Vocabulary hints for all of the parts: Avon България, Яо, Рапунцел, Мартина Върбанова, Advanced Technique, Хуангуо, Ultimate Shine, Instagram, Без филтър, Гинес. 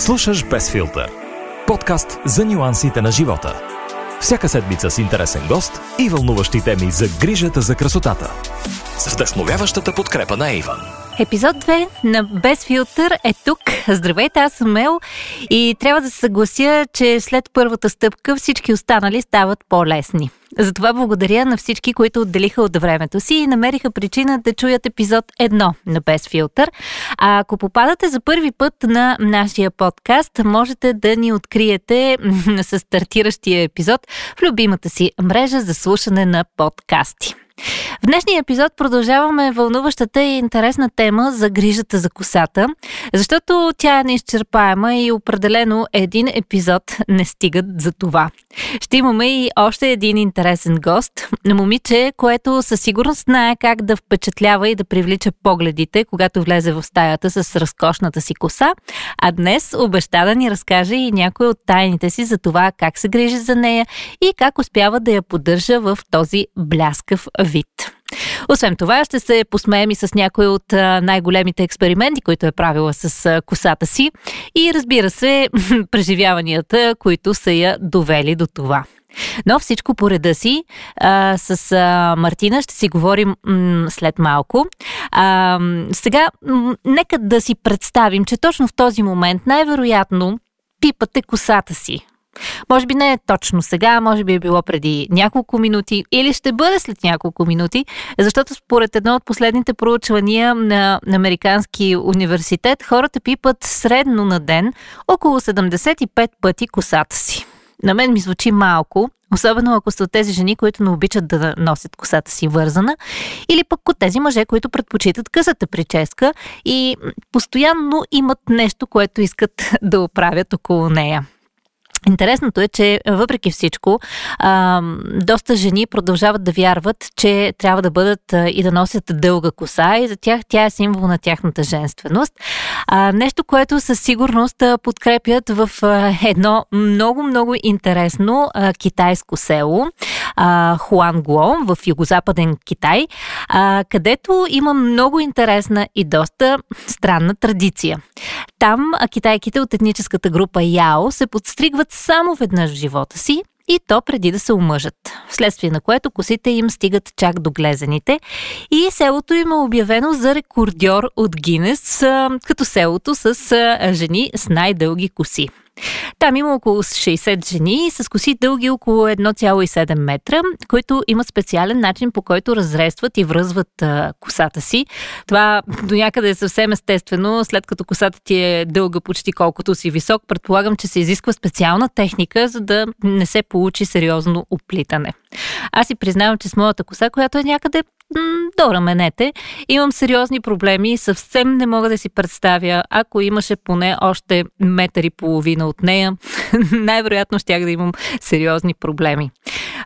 Слушаш Без филтър. Подкаст за нюансите на живота. Всяка седмица с интересен гост и вълнуващи теми за грижата за красотата. С вдъхновяващата подкрепа на Avon. Епизод 2 на Без филтър е тук. Здравейте, аз съм Мел и трябва да се съглася, че след първата стъпка всички останали стават по-лесни. Затова благодаря на всички, които отделиха от времето си и намериха причина да чуят епизод 1 на Без филтър. А ако попадате за първи път на нашия подкаст, можете да ни откриете с стартиращия епизод в любимата си мрежа за слушане на подкасти. В днешния епизод продължаваме вълнуващата и интересна тема за грижата за косата, защото тя е неизчерпаема и определено един епизод не стигат за това. Ще имаме и още един интересен гост, момиче, което със сигурност знае как да впечатлява и да привлича погледите, когато влезе в стаята с разкошната си коса, а днес обеща да ни разкаже и някои от тайните си за това как се грижи за нея и как успява да я поддържа в този бляскав вид. Освен това, ще се посмеем и с някои от най-големите експерименти, които е правила с косата си и, разбира се, преживяванията, които са я довели до това. Но всичко по реда си. С Мартина ще си говорим след малко. Сега, нека да си представим, че точно в този момент най-вероятно пипате косата си. Може би не е точно сега, може би е било преди няколко минути или ще бъде след няколко минути, защото според едно от последните проучвания на Американски университет, хората пипат средно на ден около 75 пъти косата си. На мен ми звучи малко, особено ако са от тези жени, които не обичат да носят косата си вързана, или пък от тези мъже, които предпочитат късата прическа и постоянно имат нещо, което искат да оправят около нея. Интересното е, че въпреки всичко, доста жени продължават да вярват, че трябва да бъдат и да носят дълга коса и за тях тя е символ на тяхната женственост. Нещо, което със сигурност подкрепят в едно много-много интересно китайско село, Хуангуо, в югозападен Китай, където има много интересна и доста странна традиция. Там китайките от етническата група Яо се подстригват само веднъж в живота си и то преди да се омъжат, вследствие на което косите им стигат чак до глезените и селото им е обявено за рекордьор от Гинес, като селото с жени с най-дълги коси. Там има около 60 жени с коси дълги около 1,7 метра, които имат специален начин, по който разрестват и връзват косата си. Това до някъде е съвсем естествено, след като косата ти е дълга почти колкото си висок, предполагам, че се изисква специална техника, за да не се получи сериозно оплитане. Аз си признавам, че с моята коса, която е някъде до раменете, имам сериозни проблеми и съвсем не мога да си представя, ако имаше поне още 1,5 метра от нея, най-вероятно щях да имам сериозни проблеми.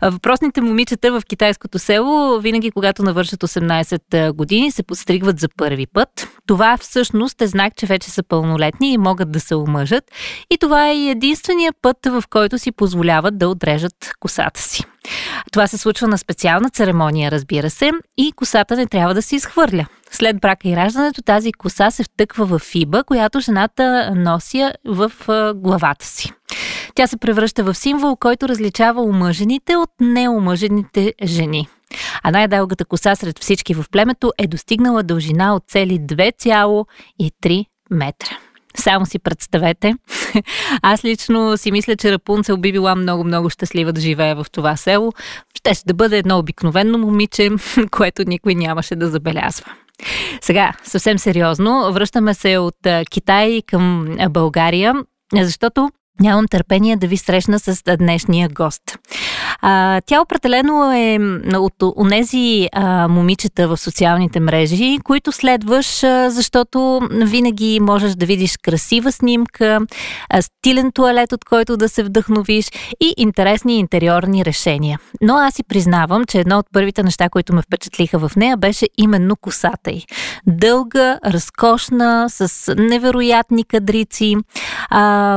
Въпросните момичета в китайското село винаги, когато навършат 18 години, се подстригват за първи път. Това всъщност е знак, че вече са пълнолетни и могат да се омъжат. И това е единствения път, в който си позволяват да отрежат косата си. Това се случва на специална церемония, разбира се, и косата не трябва да се изхвърля. След брака и раждането тази коса се втъква в фиба, която жената носи в главата си. Тя се превръща в символ, който различава омъжените от неомъжените жени. А най-дългата коса сред всички в племето е достигнала дължина от цели 2,3 метра. Само си представете. Аз лично си мисля, че Рапунцел би била много-много щастлива да живее в това село. Щеше да бъде едно обикновено момиче, което никой нямаше да забелязва. Сега, съвсем сериозно, връщаме се от Китай към България, защото нямам търпение да ви срещна с днешния гост. Тя определено е от онези момичета в социалните мрежи, които следваш, защото винаги можеш да видиш красива снимка, стилен тоалет, от който да се вдъхновиш и интересни интериорни решения. Но аз си признавам, че едно от първите неща, които ме впечатлиха в нея, беше именно косата й. Дълга, разкошна, с невероятни кадрици,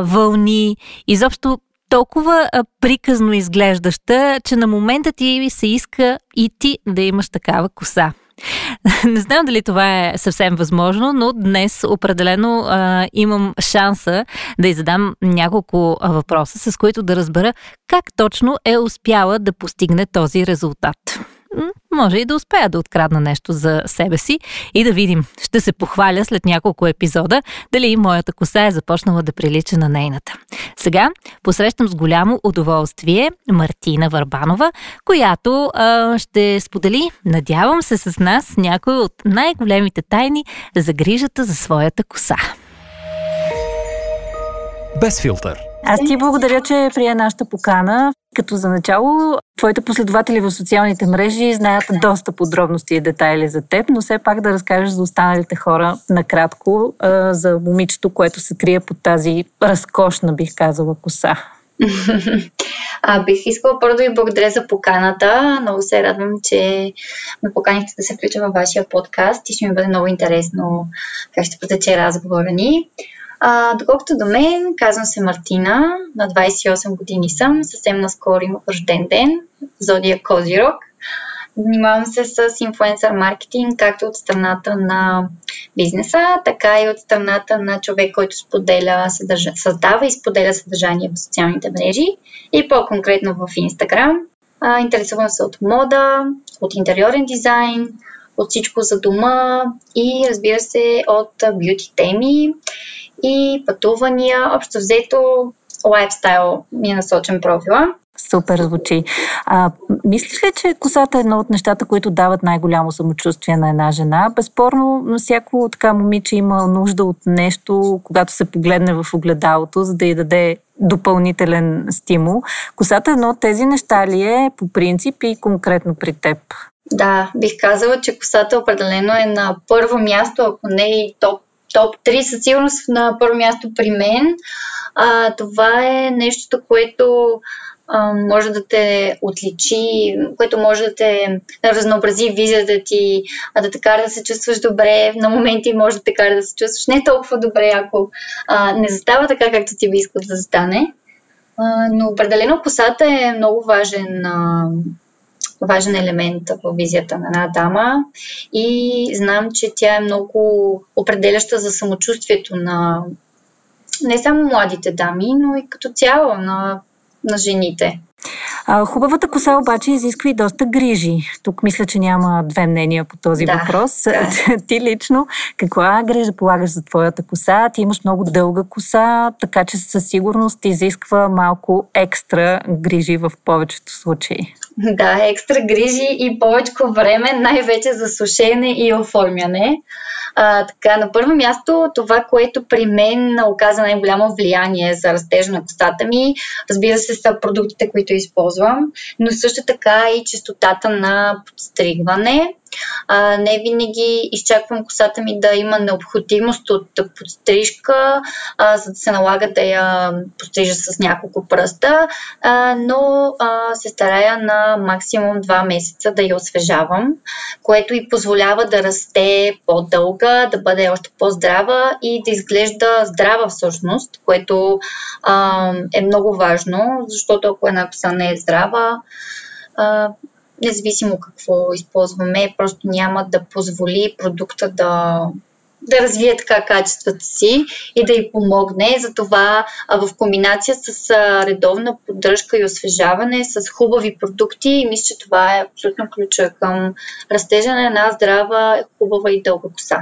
вълни, изобщо толкова приказно изглеждаща, че на момента ти се иска и ти да имаш такава коса. Не знам дали това е съвсем възможно, но днес определено имам шанса да ѝ задам няколко въпроса, с които да разбера как точно е успяла да постигне този резултат. Може и да успея да открадна нещо за себе си и да видим. Ще се похваля след няколко епизода дали и моята коса е започнала да прилича на нейната. Сега посрещам с голямо удоволствие Мартина Върбанова, която ще сподели, надявам се, с нас някои от най-големите тайни за грижата за своята коса. Без филтър. Аз ти благодаря, че прие нашата покана. Като за начало, твоите последователи в социалните мрежи знаят доста подробности и детайли за теб, но все пак да разкажеш за останалите хора накратко за момичето, което се крие под тази разкошна, бих казала, коса. Бих искала първо да ви благодаря за поканата. Много се радвам, че ме поканихте да се включа във вашия подкаст и ще ми бъде много интересно как ще протече разговора ни. Доколкото до мен, казвам се Мартина, на 28 години съм, съвсем наскоро имах рожден ден, зодия Козирог. Занимавам се с инфлуенсър маркетинг, както от страната на бизнеса, така и от страната на човек, който създава и споделя съдържание в социалните мрежи и по-конкретно в Инстаграм. Интересувам се от мода, от интериорен дизайн, от всичко за дома и, разбира се, от бюти теми и пътувания. Общо взето, лайфстайл ми е насочен профила. Супер звучи. Мислиш ли, че косата е едно от нещата, които дават най-голямо самочувствие на една жена? Безспорно, всяко така момиче има нужда от нещо, когато се погледне в огледалото, за да й даде допълнителен стимул. Косата е едно от тези неща ли е по принцип и конкретно при теб? Да, бих казала, че косата определено е на първо място, ако не и топ 3, със сигурност на първо място при мен. Това е нещото, което може да те отличи, което може да те разнообрази визията ти, да те кара да се чувстваш добре, на моменти може да те кара да се чувстваш не толкова добре, ако не застава така, както ти би искал да застане. Но определено косата е много важен елемент в визията на една дама и знам, че тя е много определяща за самочувствието на не само младите дами, но и като цяло на жените. Хубавата коса обаче изисква и доста грижи. Тук мисля, че няма две мнения по този въпрос. Да. Ти лично каква грижа полагаш за твоята коса? Ти имаш много дълга коса, така че със сигурност изисква малко екстра грижи в повечето случаи. Да, екстра грижи и повече време, най-вече за сушене и оформяне. Така, на първо място, това, което при мен оказа най-голямо влияние за растежа на косата ми, разбира се, са продуктите, които използвам, но също така и честотата на подстригване. Не винаги изчаквам косата ми да има необходимост от подстрижка, за да се налага да я подстрижа с няколко пръста, но се старая на максимум 2 месеца да я освежавам, което и позволява да расте по-дълга, да бъде още по-здрава и да изглежда здрава всъщност, което е много важно, защото ако една коса не е здрава, независимо какво използваме, просто няма да позволи продукта да развие така качествата си и да й помогне. Затова в комбинация с редовна поддръжка и освежаване, с хубави продукти, мисля, че това е абсолютно ключа към растежа на една здрава, хубава и дълга коса.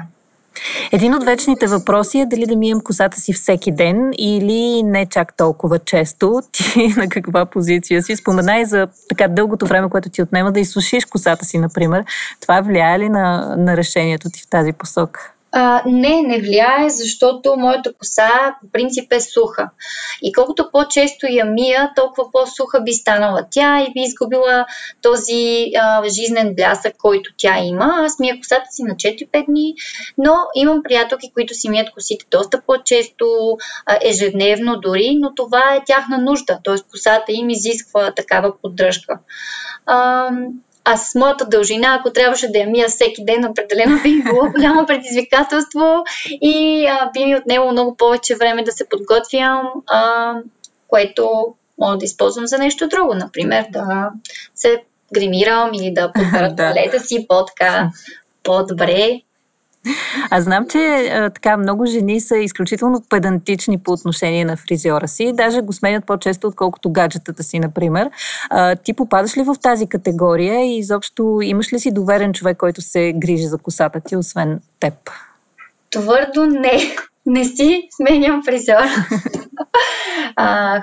Един от вечните въпроси е дали да мием косата си всеки ден или не чак толкова често. Ти на каква позиция си? Споменай за така дългото време, което ти отнема да изсушиш косата си, например. Това влияе ли на решението ти в тази посока? Не влияе, защото моята коса по принцип е суха. И колкото по-често я мия, толкова по-суха би станала тя и би изгубила този жизнен блясък, който тя има. Аз мия косата си на 4-5 дни, но имам приятелки, които си мият косите доста по-често, ежедневно дори, но това е тяхна нужда. Т.е. косата им изисква такава поддръжка. Аз с моята дължина, ако трябваше да я мия всеки ден, определено би било голямо предизвикателство и би ми отнело много повече време да се подготвям, което мога да използвам за нещо друго. Например, да се гримирам или да подбера туалета си по-така по-добре. Аз знам, че така много жени са изключително педантични по отношение на фризьора си. Даже го сменят по-често, отколкото гаджетата си, например. Ти попадаш ли в тази категория и изобщо имаш ли си доверен човек, който се грижи за косата ти, освен теб? Твърдо не. Не си сменям фризьор.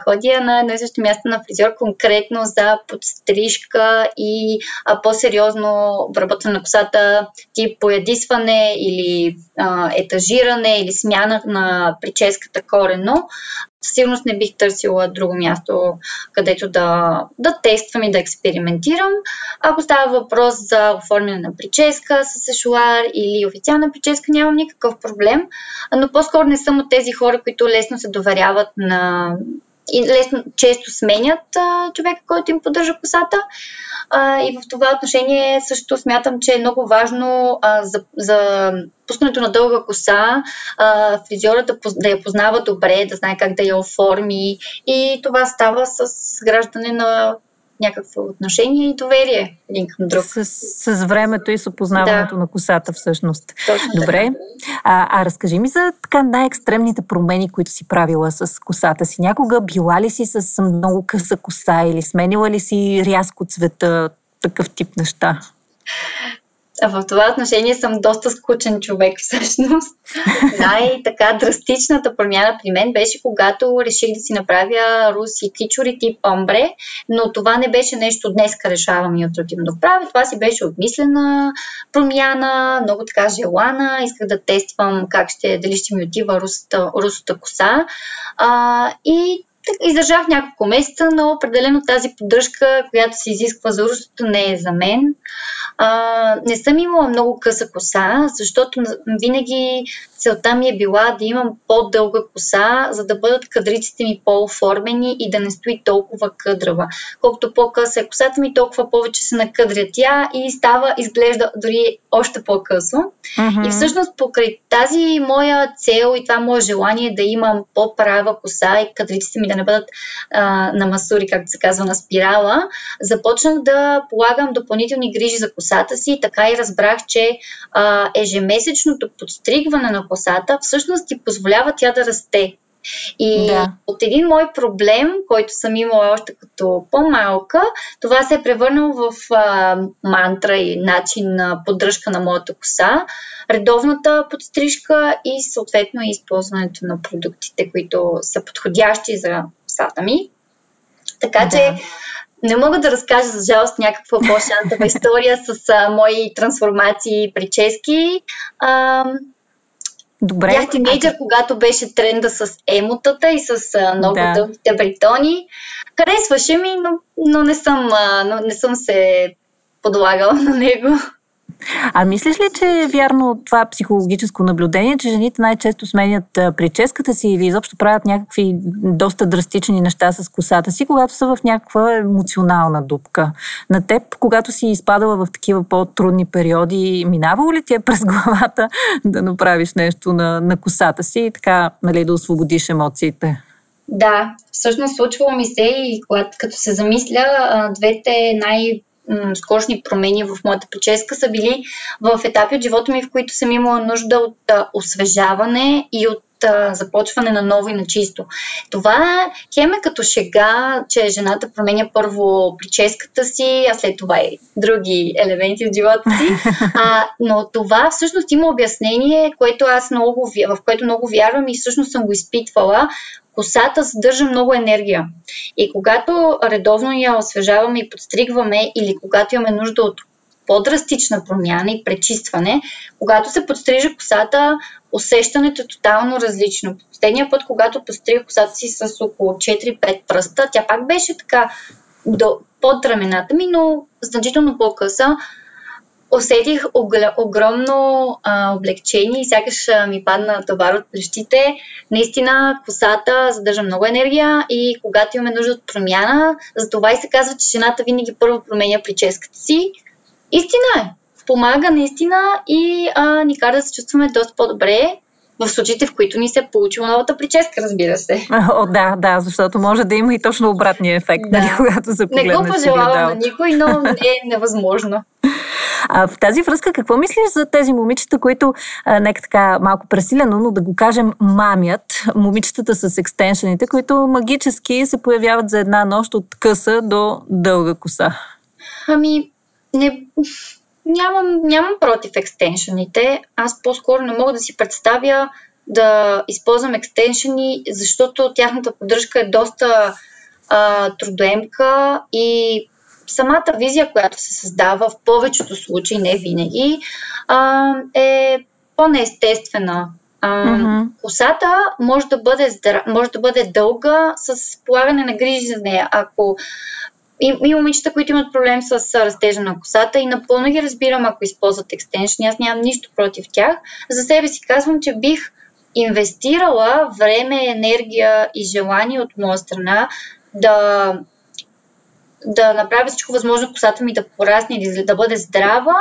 Ходя на едно и също място на фризьор конкретно за подстрижка и по-сериозно обработване на косата, тип поядисване или етажиране или смяна на прическата коренно. Сигурно не бих търсила друго място, където да тествам и да експериментирам. Ако става въпрос за оформяне на прическа с ешелар или официална прическа, нямам никакъв проблем, но по-скоро не съм от тези хора, които лесно се доверяват на... и лесно, често сменят човека, който им поддържа косата. И в това отношение също смятам, че е много важно за пускането на дълга коса фризьора да я познава добре, да знае как да я оформи. И това става с граждане на някакво отношение и доверие един към друг. С времето и с опознаването на косата всъщност. Точно. Добре. А разкажи ми за така най-екстремните промени, които си правила с косата си. Някога била ли си с много къса коса или сменила ли си рязко цвета, такъв тип неща? В това отношение съм доста скучен човек всъщност. Най-така драстичната промяна при мен беше, когато реших да си направя руси кичури тип омбре, но това не беше нещо днеска решавам и отидам да правя. Това си беше обмислена промяна, много така желана. Исках да тествам дали ще ми отива русата коса. Издържах няколко месеца, но определено тази поддръжка, която се изисква за русото, не е за мен. Не съм имала много къса коса, защото винаги целта ми е била да имам по-дълга коса, за да бъдат кадриците ми по-оформени и да не стои толкова къдрава. Колкото по-къса е косата ми, толкова повече се накъдря тя и изглежда дори още по-късо. Mm-hmm. И всъщност покрай тази моя цел и това мое желание да имам по-права коса и кадриците ми да не бъдат на масури, както се казва, на спирала, започнах да полагам допълнителни грижи за косата си. Така и разбрах, че ежемесечното подстригване на косата всъщност ти позволява тя да расте. И от един мой проблем, който съм имала още като по-малка, това се е превърнало в мантра и начин на поддръжка на моята коса, редовната подстрижка и съответно използването на продуктите, които са подходящи за косата ми. Така че не мога да разкажа, за жалост, някаква по-шантова история с мои трансформации и прически. Добре. Бях тинейджър, когато беше тренда с емотата и с много дългите бритони. Харесваше ми, но не съм се подлагала на него. А мислиш ли, че е вярно това психологическо наблюдение, че жените най-често сменят прическата си или изобщо правят някакви доста драстични неща с косата си, когато са в някаква емоционална дупка? На теб, когато си изпадала в такива по-трудни периоди, минавало ли ти е през главата да направиш нещо на косата си и така, нали, да освободиш емоциите? Да, всъщност случвало ми се и като се замисля, двете скорошни промени в моята прическа са били в етапи от живота ми, в които съм имала нужда от освежаване и от започване на ново и на чисто. Това хем е като шега, че жената променя първо прическата си, а след това и други елементи от живота си. Но това всъщност има обяснение, в което много вярвам и всъщност съм го изпитвала. Косата съдържа много енергия. И когато редовно я освежаваме и подстригваме, или когато имаме нужда от по-драстична промяна и пречистване, когато се подстрижа косата, усещането е тотално различно. Последния път, когато подстрих косата си с около 4-5 пръста, тя пак беше така под рамената ми, но значително по-къса, усетих огромно облегчение и сякаш ми падна товар от плещите. Наистина косата задържа много енергия и когато имаме нужда от промяна, затова и се казва, че жената винаги първо променя прическата си. Истина е! Помага наистина и ни кара да се чувстваме доста по-добре. В случаите, в които ни се е получила новата прическа, разбира се. Да, защото може да има и точно обратния ефект, когато се погледнеш. Не го пожелавам на никой, но не е невъзможно. В тази връзка, какво мислиш за тези момичета, които, нека така малко пресилено, но да го кажем, мамят момичетата с екстеншените, които магически се появяват за една нощ от къса до дълга коса? Ами, не... Нямам против екстеншените. Аз по-скоро не мога да си представя да използвам екстеншени, защото тяхната поддръжка е доста трудоемка и самата визия, която се създава в повечето случаи, не винаги, е по-неестествена. Косата може да бъде дълга с полагане на грижи за нея. Ако и момичета, които имат проблем с растежа на косата, и напълно ги разбирам, ако използват екстеншни, аз нямам нищо против тях. За себе си казвам, че бих инвестирала време, енергия и желание от моя страна да направя всичко възможно косата ми да порасне или да бъде здрава,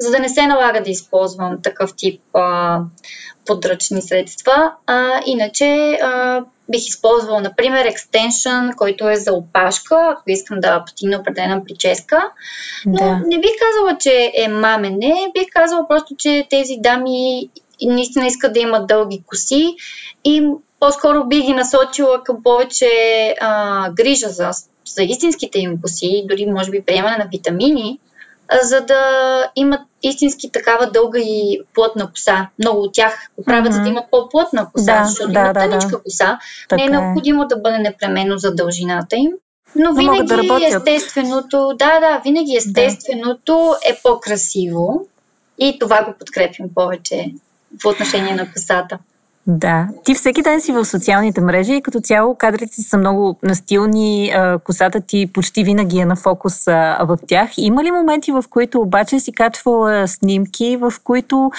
за да не се налага да използвам такъв тип подръчни средства. Иначе бих използвала, например, екстеншън, който е за опашка, ако искам да потигна определена прическа. Но не бих казала, че е мамене. Бих казала просто, че тези дами наистина искат да имат дълги коси и по-скоро бих ги насочила към повече грижа за истинските им коси, дори може би приемане на витамини, за да имат истински такава дълга и плътна коса. Много от тях го правят, за да имат по-плътна коса, защото имат тъничка коса. Така не е необходимо да бъде непременно за дължината им. Но винаги естественото, винаги естественото е по-красиво и това го подкрепим повече по отношение на косата. Да. Ти всеки ден си в социалните мрежи и като цяло кадрите са много настилни, косата ти почти винаги е на фокус в тях. Има ли моменти, в които обаче си качвала снимки, в които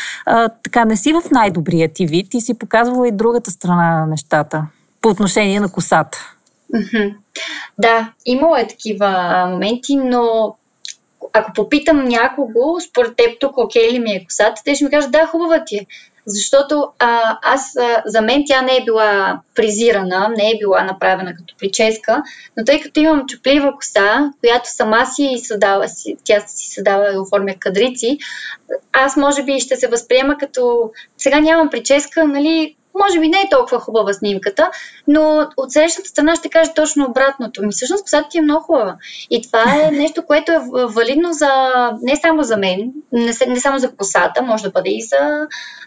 така не си в най-добрия ти вид и си показвала и другата страна на нещата по отношение на косата? Да, имало е такива моменти, но ако попитам някого, според теб тук окей ли ми е косата, те ще ми кажат да, хубава ти е. Защото за мен тя не е била фризирана, не е била направена като прическа, но тъй като имам чуплива коса, която сама си създава и оформя кадрици, аз може би ще се възприема като сега нямам прическа, нали, може би не е толкова хубава снимката, но от срещната страна ще кажа точно обратното. Ми всъщност косата ти е много хубава. И това е нещо, което е валидно не само за мен, не само за косата, може да бъде и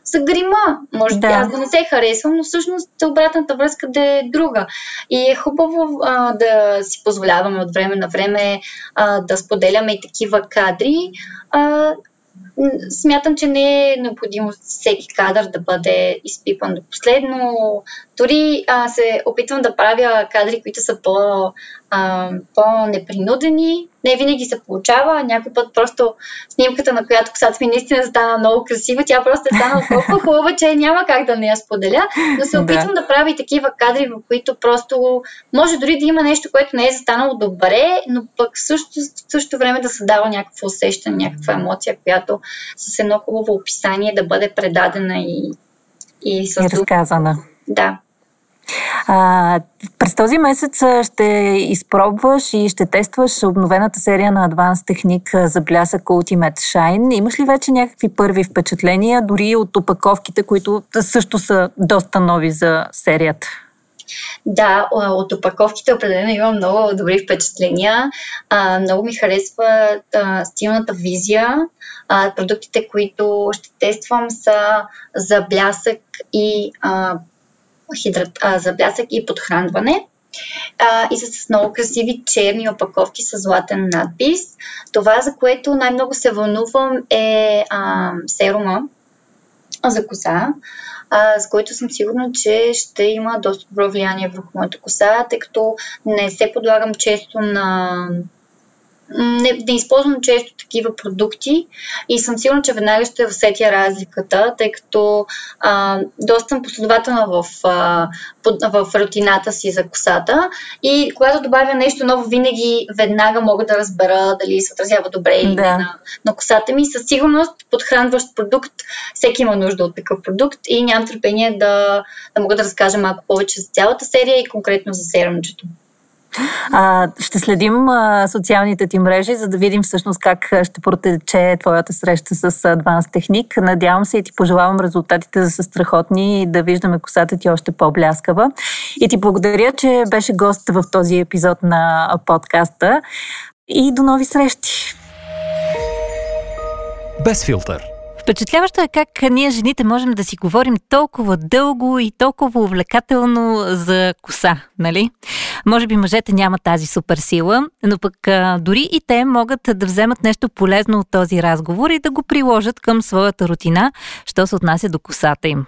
за грима. Може да аз да не се харесвам, но всъщност обратната връзка да е друга. И е хубаво да си позволяваме от време на време да споделяме и такива кадри. Смятам, че не е необходимо всеки кадър да бъде изпипан до последно. Дори се опитвам да правя кадри, които са по-непринудени. Не винаги се получава. Някой път просто снимката, на която косата ми наистина стана много красива, тя просто е станала толкова хубава, че няма как да не я споделя. Но се опитвам да правя и такива кадри, в които просто може дори да има нещо, което не е застанало добре, но пък в същото време да се дава някакво усещане, някаква емоция, която с едно хубаво описание да бъде предадена и разказана. Да. През този месец ще изпробваш и ще тестваш обновената серия на Advanced Technique за блясък Ultimate Shine. Имаш ли вече някакви първи впечатления, дори от опаковките, които също са доста нови за серията? Да, от опаковките определено имам много добри впечатления. Много ми харесва стилната визия. Продуктите, които ще тествам, са за блясък и за блясък и подхранване. И с много красиви черни опаковки с златен надпис. Това, за което най-много се вълнувам, е серума за коса, с който съм сигурна, че ще има доста добро влияние върху моята коса, тъй като не се подлагам често на... Не използвам често такива продукти и съм сигурна, че веднага ще усетя разликата, тъй като доста съм последователна в рутината си за косата и когато добавя нещо ново, винаги веднага мога да разбера дали се отразява добре или не на косата ми. Със сигурност подхранващ продукт, всеки има нужда от такъв продукт и нямам търпение да мога да разкажа малко повече за цялата серия и конкретно за серумчето. Ще следим социалните ти мрежи, за да видим всъщност как ще протече твоята среща с Advanced Technique. Надявам се и ти пожелавам резултатите да са страхотни и да виждаме косата ти още по-бляскава. И ти благодаря, че беше гост в този епизод на подкаста. И до нови срещи! Без филтър. Впечатляващо е как ние жените можем да си говорим толкова дълго и толкова увлекателно за коса, нали? Може би мъжете нямат тази суперсила, но пък дори и те могат да вземат нещо полезно от този разговор и да го приложат към своята рутина, що се отнася до косата им.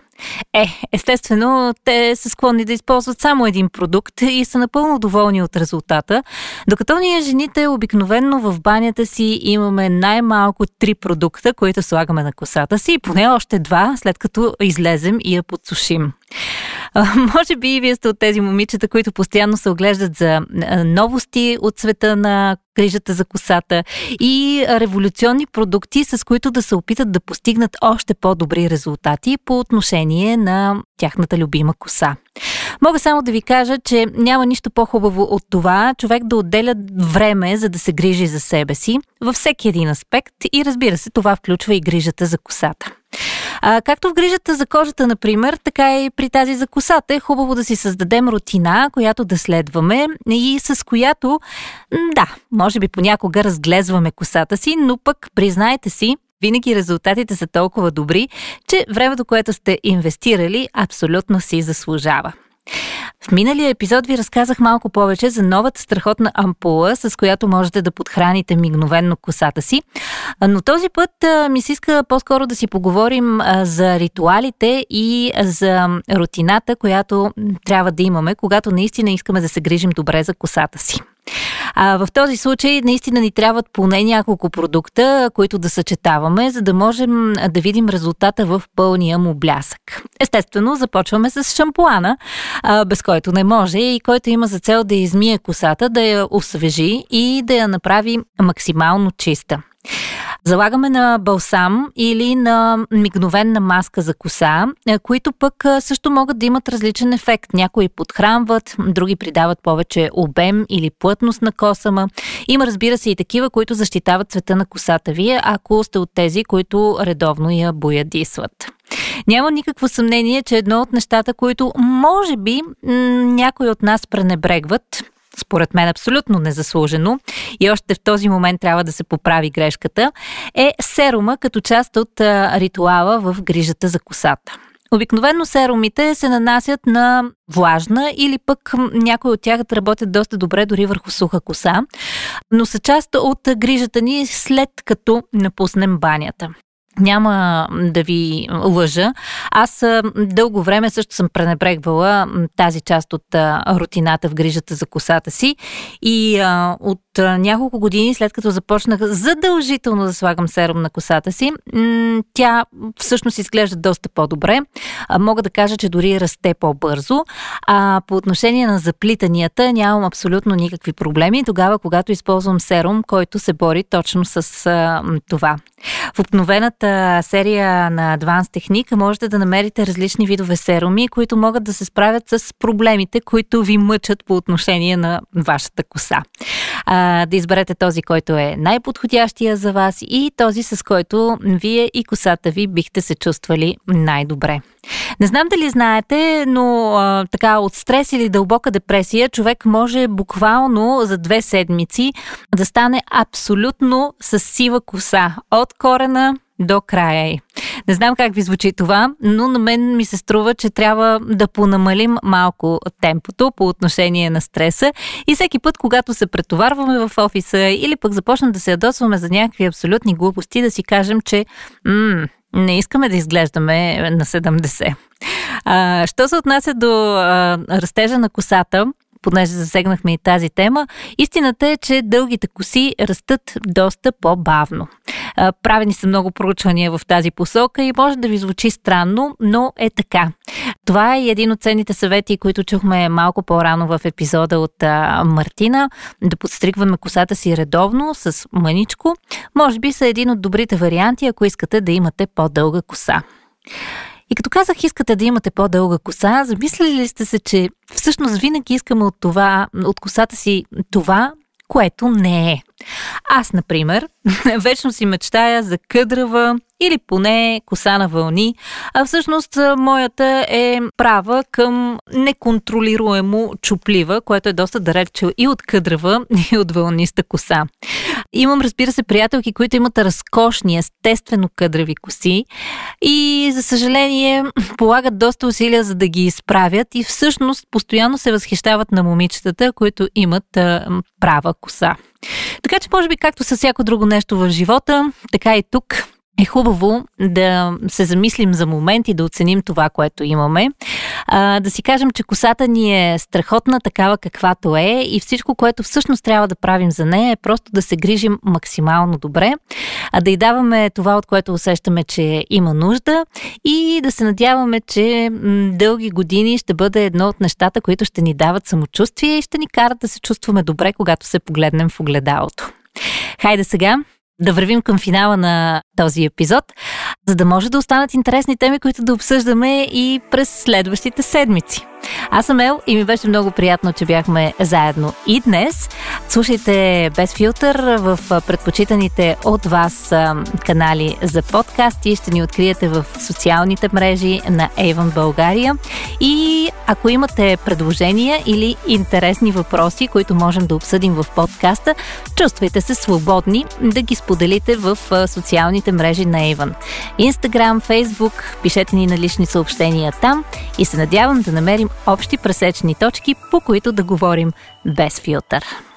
Естествено, те са склонни да използват само един продукт и са напълно доволни от резултата, докато ние жените обикновенно в банята си имаме най-малко 3 продукта, които слагаме на косата си и поне още 2, след като излезем и я подсушим. Може би и вие сте от тези момичета, които постоянно се оглеждат за новости от света на грижата за косата и революционни продукти, с които да се опитат да постигнат още по-добри резултати по отношение на тяхната любима коса. Мога само да ви кажа, че няма нищо по-хубаво от това човек да отделя време, за да се грижи за себе си във всеки един аспект и разбира се, това включва и грижата за косата. Както в грижата за кожата, например, така и при тази за косата е хубаво да си създадем рутина, която да следваме и с която, може би понякога разглезваме косата си, но пък, признайте си, винаги резултатите са толкова добри, че времето, което сте инвестирали, абсолютно си заслужава. В миналия епизод ви разказах малко повече за новата страхотна ампула, с която можете да подхраните мигновенно косата си. Но този път ми се иска по-скоро да си поговорим за ритуалите и за рутината, която трябва да имаме, когато наистина искаме да се грижим добре за косата си. В този случай наистина ни трябват поне няколко продукта, които да съчетаваме, за да можем да видим резултата в пълния му блясък. Естествено, започваме с шампуана, без който не може и който има за цел да измие косата, да я освежи и да я направи максимално чиста. Залагаме на балсам или на мигновенна маска за коса, които пък също могат да имат различен ефект. Някои подхранват, други придават повече обем или плътност на косама. Има, разбира се, и такива, които защитават цвета на косата ви, ако сте от тези, които редовно я боядисват. Няма никакво съмнение, че едно от нещата, които може би някои от нас пренебрегват, според мен абсолютно незаслужено и още в този момент трябва да се поправи грешката, е серума като част от ритуала в грижата за косата. Обикновено серумите се нанасят на влажна или пък някои от тях работят доста добре дори върху суха коса, но са част от грижата ни след като напуснем банята. Няма да ви лъжа. Аз дълго време също съм пренебрегвала тази част от рутината в грижата за косата си и от няколко години, след като започнах задължително да слагам серум на косата си, тя всъщност изглежда доста по-добре. Мога да кажа, че дори расте по-бързо. А по отношение на заплитанията нямам абсолютно никакви проблеми тогава, когато използвам серум, който се бори точно с това. В обновената серия на Advanced Technique можете да намерите различни видове серуми, които могат да се справят с проблемите, които ви мъчат по отношение на вашата коса. Да изберете този, който е най-подходящия за вас и този, с който вие и косата ви бихте се чувствали най-добре. Не знам дали знаете, но така от стрес или дълбока депресия човек може буквално за 2 седмици да стане абсолютно с сива коса от корена до края. Не знам как ви звучи това, но на мен ми се струва, че трябва да понамалим малко темпото по отношение на стреса и всеки път, когато се претоварваме в офиса или пък започнем да се ядосваме за някакви абсолютни глупости, да си кажем, че не искаме да изглеждаме на 70. Що се отнася до растежа на косата, понеже засегнахме и тази тема, истината е, че дългите коси растат доста по-бавно. Правени са много проучвания в тази посока и може да ви звучи странно, но е така. Това е един от ценните съвети, които чухме малко по-рано в епизода от Мартина, да подстригваме косата си редовно с мъничко. Може би са един от добрите варианти, ако искате да имате по-дълга коса. И като казах, искате да имате по-дълга коса, замислили ли сте се, че всъщност винаги искаме от това, от косата си това, което не е. Аз, например, вечно си мечтая за къдрава или поне коса на вълни, а всъщност моята е права към неконтролируемо чуплива, което е доста далече и от къдрава, и от вълниста коса. Имам, разбира се, приятелки, които имат разкошни, естествено къдрави коси и, за съжаление, полагат доста усилия за да ги изправят и всъщност постоянно се възхищават на момичетата, които имат права коса. Така че, може би, както със всяко друго нещо в живота, така и тук е хубаво да се замислим за момент и да оценим това, което имаме. Да си кажем, че косата ни е страхотна, такава каквато е, и всичко, което всъщност трябва да правим за нея, е просто да се грижим максимално добре, да й даваме това, от което усещаме, че има нужда, и да се надяваме, че дълги години ще бъде едно от нещата, които ще ни дават самочувствие и ще ни карат да се чувстваме добре, когато се погледнем в огледалото. Хайде сега да вървим към финала на този епизод, за да може да останат интересни теми, които да обсъждаме и през следващите седмици. Аз съм Ел и ми беше много приятно, че бяхме заедно и днес. Слушайте Без филтър в предпочитаните от вас канали за подкасти. Ще ни откриете в социалните мрежи на Avon България. И ако имате предложения или интересни въпроси, които можем да обсъдим в подкаста, чувствайте се свободни да ги споделите в социалните мрежи на Avon. Instagram, Facebook, пишете ни на лични съобщения там и се надявам да намерим общи пресечни точки, по които да говорим без филтър.